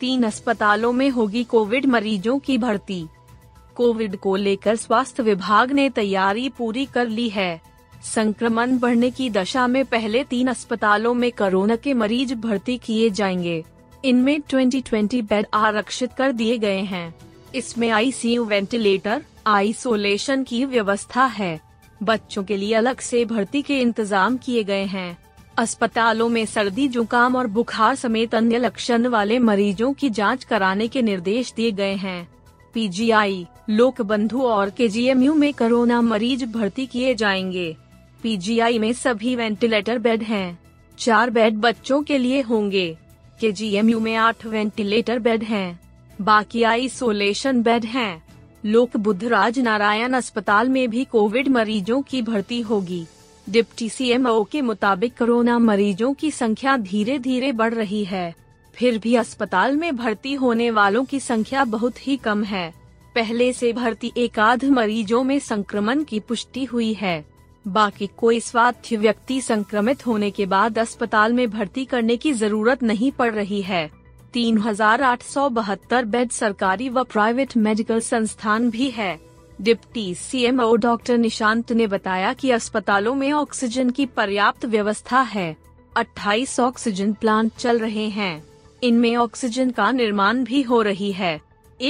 तीन अस्पतालों में होगी कोविड मरीजों की भर्ती। कोविड को लेकर स्वास्थ्य विभाग ने तैयारी पूरी कर ली है। संक्रमण बढ़ने की दशा में पहले 3 अस्पतालों में कोरोना के मरीज भर्ती किए जाएंगे। इनमें 2020 बेड आरक्षित कर दिए गए हैं। इसमें ICU वेंटिलेटर, आइसोलेशन की व्यवस्था है। बच्चों के लिए अलग से भर्ती के इंतजाम किए गए हैं। अस्पतालों में सर्दी, जुकाम और बुखार समेत अन्य लक्षण वाले मरीजों की जांच कराने के निर्देश दिए गए हैं। PGI, लोक बंधु और KGMU में कोरोना मरीज भर्ती किए जाएंगे। PGI में सभी वेंटिलेटर बेड हैं। 4 बेड बच्चों के लिए होंगे। KGMU में 8 वेंटिलेटर बेड हैं, बाकी आइसोलेशन बेड हैं। लोक बुद्धराज नारायण अस्पताल में भी कोविड मरीजों की भर्ती होगी। डिप्टी CMO के मुताबिक कोरोना मरीजों की संख्या धीरे धीरे बढ़ रही है, फिर भी अस्पताल में भर्ती होने वालों की संख्या बहुत ही कम है। पहले से भर्ती 1 आध मरीजों में संक्रमण की पुष्टि हुई है, बाकी कोई स्वास्थ्य व्यक्ति संक्रमित होने के बाद अस्पताल में भर्ती करने की जरूरत नहीं पड़ रही है। 3872 बेड सरकारी व प्राइवेट मेडिकल संस्थान भी है। डिप्टी CMO डॉक्टर निशांत ने बताया कि अस्पतालों में ऑक्सीजन की पर्याप्त व्यवस्था है। 28 ऑक्सीजन प्लांट चल रहे हैं। इनमें ऑक्सीजन का निर्माण भी हो रही है।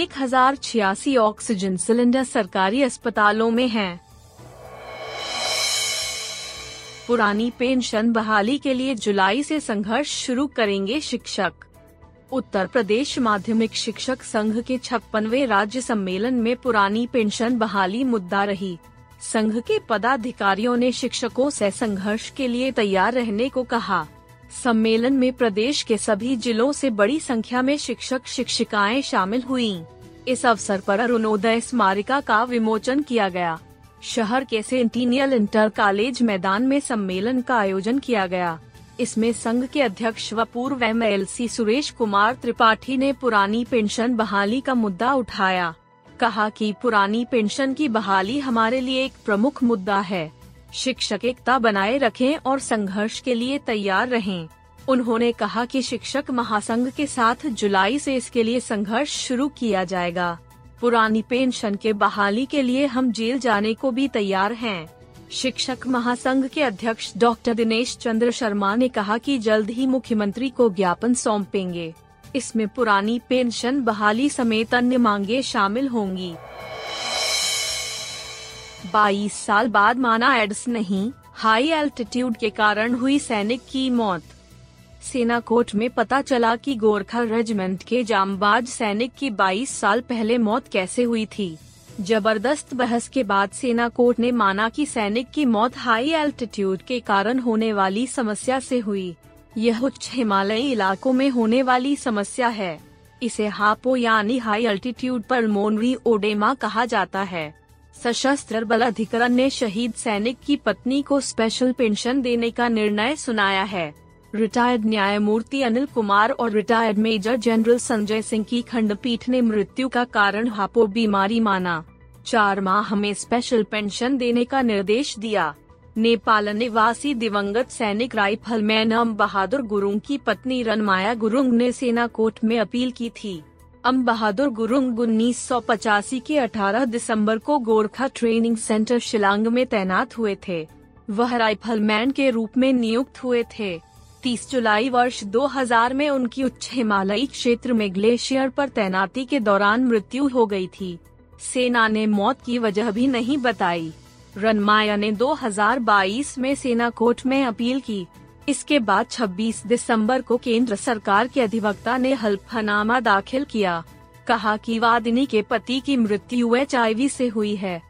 1086 ऑक्सीजन सिलेंडर सरकारी अस्पतालों में हैं। पुरानी पेंशन बहाली के लिए जुलाई से संघर्ष शुरू करेंगे शिक्षक। उत्तर प्रदेश माध्यमिक शिक्षक संघ के 56वें राज्य सम्मेलन में पुरानी पेंशन बहाली मुद्दा रही। संघ के पदाधिकारियों ने शिक्षकों से संघर्ष के लिए तैयार रहने को कहा। सम्मेलन में प्रदेश के सभी जिलों से बड़ी संख्या में शिक्षक शिक्षिकाएं शामिल हुईं। इस अवसर पर अरुणोदय स्मारिका का विमोचन किया गया। शहर के सेंटिनियल इंटर कॉलेज मैदान में सम्मेलन का आयोजन किया गया। इसमें संघ के अध्यक्ष व पूर्व MLC सुरेश कुमार त्रिपाठी ने पुरानी पेंशन बहाली का मुद्दा उठाया। कहा कि पुरानी पेंशन की बहाली हमारे लिए एक प्रमुख मुद्दा है। शिक्षक एकता बनाए रखें और संघर्ष के लिए तैयार रहें। उन्होंने कहा कि शिक्षक महासंघ के साथ जुलाई से इसके लिए संघर्ष शुरू किया जाएगा। पुरानी पेंशन के बहाली के लिए हम जेल जाने को भी तैयार हैं। शिक्षक महासंघ के अध्यक्ष डॉक्टर दिनेश चंद्र शर्मा ने कहा कि जल्द ही मुख्यमंत्री को ज्ञापन सौंपेंगे। इसमें पुरानी पेंशन बहाली समेत अन्य मांगे शामिल होंगी। 22 साल बाद माना एड्स नहीं, हाई एल्टीट्यूड के कारण हुई सैनिक की मौत। सेना कोर्ट में पता चला कि गोरखल रेजिमेंट के जांबाज सैनिक की 22 साल पहले मौत कैसे हुई थी। जबरदस्त बहस के बाद सेना कोर्ट ने माना कि सैनिक की मौत हाई एल्टीट्यूड के कारण होने वाली समस्या से हुई। यह उच्च हिमालयी इलाकों में होने वाली समस्या है। इसे हापो यानी हाई एल्टीट्यूड पल्मोनरी ओडेमा कहा जाता है। सशस्त्र बल अधिकरण ने शहीद सैनिक की पत्नी को स्पेशल पेंशन देने का निर्णय सुनाया है। रिटायर्ड न्यायमूर्ति अनिल कुमार और retired major general Sanjay Singh की खंडपीठ ने मृत्यु का कारण हापो बीमारी माना। 4 माह में स्पेशल पेंशन देने का निर्देश दिया। नेपाल निवासी दिवंगत सैनिक राइफलमैन अम बहादुर गुरुंग की पत्नी रणमाया गुरुंग ने सेना कोर्ट में अपील की थी। अम बहादुर गुरुंग 1985 के 18 दिसंबर को गोरखा ट्रेनिंग सेंटर शिलांग में तैनात हुए थे। वह राइफलमैन के रूप में नियुक्त हुए थे। 30 जुलाई वर्ष 2000 में उनकी उच्च हिमालयी क्षेत्र में ग्लेशियर पर तैनाती के दौरान मृत्यु हो गई थी। सेना ने मौत की वजह भी नहीं बताई। रणमाया ने 2022 में सेना कोर्ट में अपील की। इसके बाद 26 दिसंबर को केंद्र सरकार के अधिवक्ता ने हलफनामा दाखिल किया। कहा कि वादिनी के पति की मृत्यु HIV से हुई है।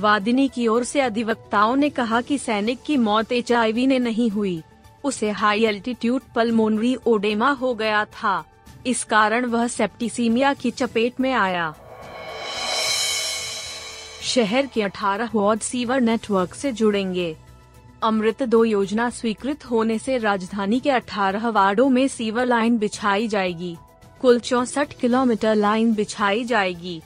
वादिनी की ओर से अधिवक्ताओं ने कहा कि सैनिक की मौत HIV ने नहीं हुई, उसे हाई एल्टीट्यूड पल्मोनरी ओडेमा हो गया था। इस कारण वह सेप्टिसीमिया की चपेट में आया। शहर के 18 वार्ड सीवर नेटवर्क से जुड़ेंगे। अमृत 2 योजना स्वीकृत होने से राजधानी के 18 वार्डों में सीवर लाइन बिछाई जाएगी। कुल 64 किलोमीटर लाइन बिछाई जाएगी।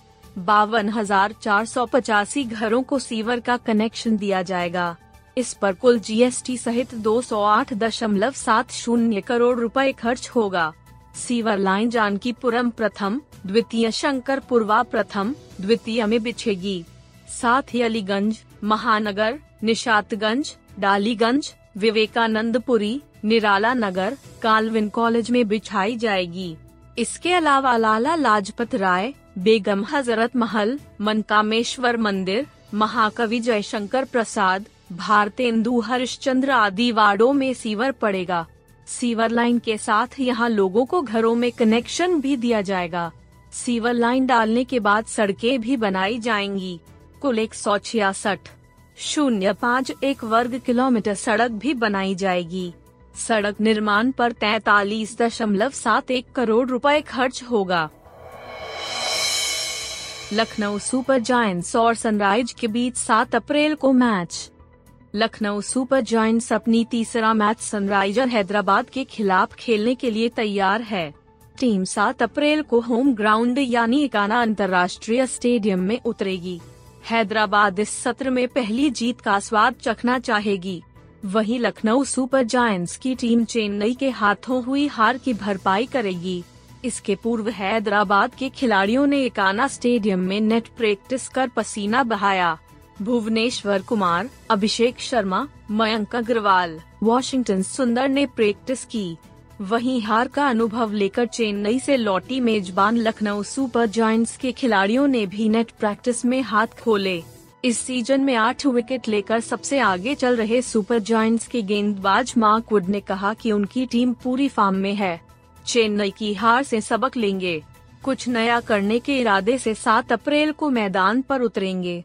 52,485 घरों को सीवर का कनेक्शन दिया जाएगा। इस पर कुल जीएसटी सहित 208.70 करोड़ रुपए खर्च होगा। सीवर लाइन जानकीपुरम प्रथम, द्वितीय शंकरपुरवा प्रथम, द्वितीय में बिछेगी। साथ ही अलीगंज, महानगर, निशातगंज, डालीगंज, विवेकानंदपुरी, निराला नगर, काल्विन कॉलेज में बिछाई जाएगी। इसके अलावा लाला लाजपत राय, बेगम हजरत महल, मनकामेश्वर मंदिर, महाकवि जयशंकर प्रसाद, भारतेंदु हरिश्चंद्र आदि वार्डों में सीवर पड़ेगा। सीवर लाइन के साथ यहां लोगों को घरों में कनेक्शन भी दिया जाएगा। सीवर लाइन डालने के बाद सड़कें भी बनाई जाएंगी। कुल 166.051 वर्ग किलोमीटर सड़क भी बनाई जाएगी। सड़क निर्माण पर 43.71 करोड़ रुपए खर्च होगा। लखनऊ सुपर जायंट्स और सनराइज के बीच 7 अप्रैल को मैच। लखनऊ सुपर जायंट्स अपनी तीसरा मैच सनराइजर हैदराबाद के खिलाफ खेलने के लिए तैयार है। टीम 7 अप्रैल को होम ग्राउंड यानी अकाना अंतर्राष्ट्रीय स्टेडियम में उतरेगी। हैदराबाद इस सत्र में पहली जीत का स्वाद चखना चाहेगी। वहीं लखनऊ सुपर जायंट्स की टीम चेन्नई के हाथों हुई हार की भरपाई करेगी। इसके पूर्व हैदराबाद के खिलाड़ियों ने एकाना स्टेडियम में नेट प्रैक्टिस कर पसीना बहाया। भुवनेश्वर कुमार, अभिषेक शर्मा, मयंक अग्रवाल, वॉशिंगटन सुंदर ने प्रैक्टिस की। वहीं हार का अनुभव लेकर चेन्नई से लौटी मेजबान लखनऊ सुपर जायंट्स के खिलाड़ियों ने भी नेट प्रैक्टिस में हाथ खोले। इस सीजन में 8 विकेट लेकर सबसे आगे चल रहे सुपर जायंट्स के गेंदबाज मार्क वुड ने कहा कि उनकी टीम पूरी फॉर्म में है। चेन्नई की हार से सबक लेंगे। कुछ नया करने के इरादे से 7 अप्रैल को मैदान पर उतरेंगे।